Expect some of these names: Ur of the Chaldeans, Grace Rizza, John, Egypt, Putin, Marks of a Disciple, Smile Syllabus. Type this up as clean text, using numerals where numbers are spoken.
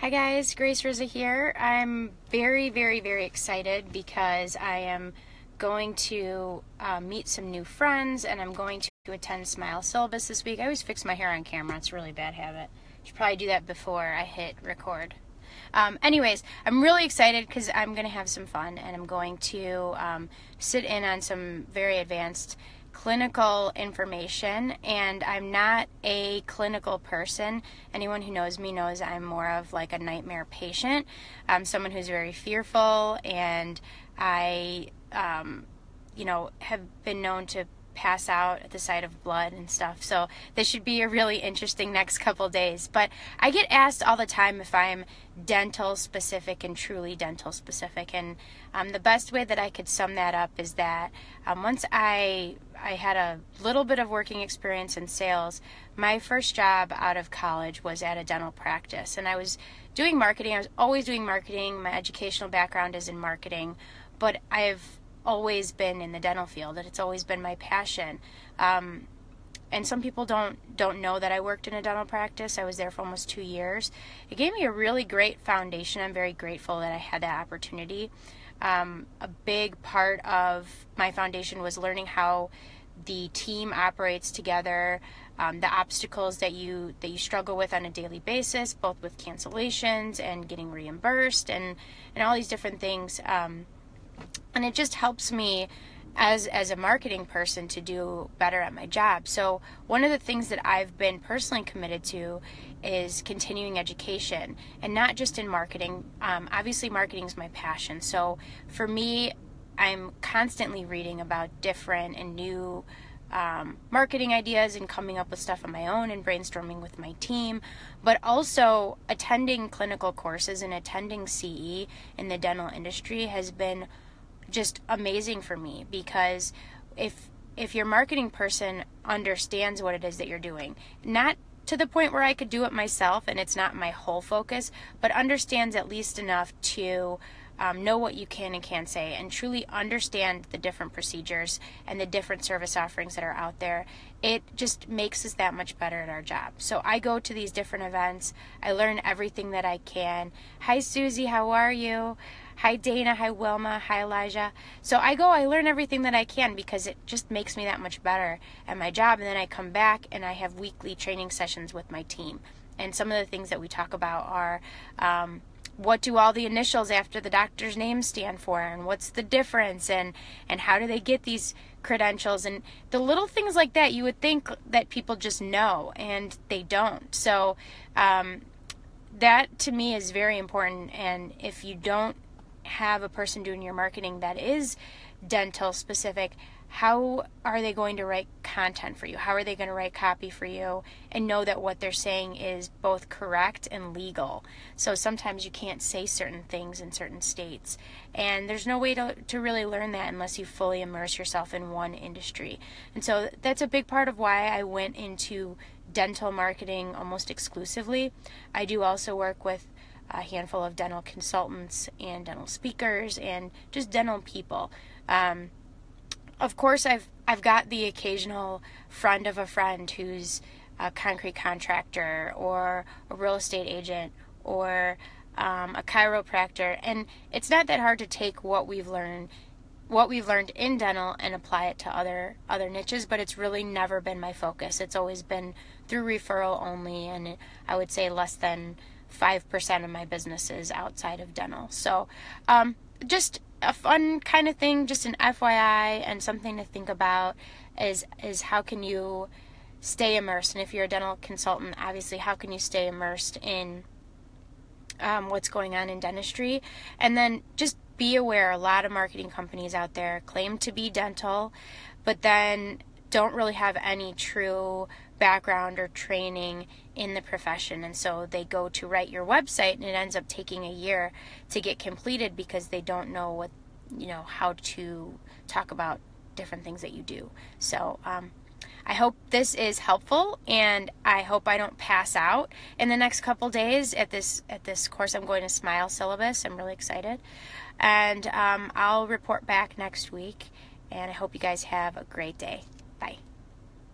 Hi guys, Grace Rizza here. I'm very, very, very excited because I am going to meet some new friends and I'm going to attend Smile Syllabus this week. I always fix my hair on camera. It's a really bad habit. Should probably do that before I hit record. Anyways, I'm really excited because I'm going to have some fun and I'm going to sit in on some very advanced clinical information, and I'm not a clinical person. Anyone who knows me knows I'm more of like a nightmare patient. I'm someone who's very fearful, and I have been known to pass out at the sight of blood and stuff, so this should be a really interesting next couple days. But I get asked all the time if I'm dental specific and truly dental specific, and the best way that I could sum that up is that once I had a little bit of working experience in sales. My first job out of college was at a dental practice, and I was doing marketing. I was always doing marketing. My educational background is in marketing, but I've always been in the dental field, and it's always been my passion. And some people don't know that I worked in a dental practice. I was there for almost 2 years. It gave me a really great foundation. I'm very grateful that I had that opportunity. A big part of my foundation was learning how the team operates together, the obstacles that you struggle with on a daily basis, both with cancellations and getting reimbursed and all these different things. And it just helps me as a marketing person to do better at my job. So one of the things that I've been personally committed to is continuing education, and not just in marketing. Obviously marketing is my passion. So for me, I'm constantly reading about different and new marketing ideas and coming up with stuff on my own and brainstorming with my team, but also attending clinical courses and attending CE in the dental industry has been just amazing for me, because if your marketing person understands what it is that you're doing, not to the point where I could do it myself and it's not my whole focus, but understands at least enough to know what you can and can't say, and truly understand the different procedures and the different service offerings that are out there, it just makes us that much better at our job. So I go to these different events. I learn everything that I can. Hi Susie, how are you? Hi Dana, hi Wilma, hi Elijah. So I learn everything that I can because it just makes me that much better at my job. And then I come back and I have weekly training sessions with my team. And some of the things that we talk about are what do all the initials after the doctor's name stand for, and what's the difference, and how do they get these credentials, and the little things like that you would think that people just know, and they don't. So that to me is very important. And if you don't have a person doing your marketing that is dental specific, how are they going to write content for you? How are they going to write copy for you and know that what they're saying is both correct and legal? So sometimes you can't say certain things in certain states, and there's no way to really learn that unless you fully immerse yourself in one industry. And so that's a big part of why I went into dental marketing almost exclusively. I do also work with a handful of dental consultants and dental speakers and just dental people. Of course, I've got the occasional friend of a friend who's a concrete contractor or a real estate agent or a chiropractor, and it's not that hard to take what we've learned in dental and apply it to other niches, but it's really never been my focus. It's always been through referral only, and I would say less than 5% of my business is outside of dental. So just a fun kind of thing, just an FYI and something to think about is how can you stay immersed? And if you're a dental consultant, obviously, how can you stay immersed in what's going on in dentistry? And then just be aware, a lot of marketing companies out there claim to be dental, but then don't really have any true background or training in the profession, and so they go to write your website and it ends up taking a year to get completed because they don't know how to talk about different things that you do. So I hope this is helpful, and I hope I don't pass out in the next couple days at this course. I'm going to Smile Syllabus. I'm really excited, and I'll report back next week, and I hope you guys have a great day. Bye.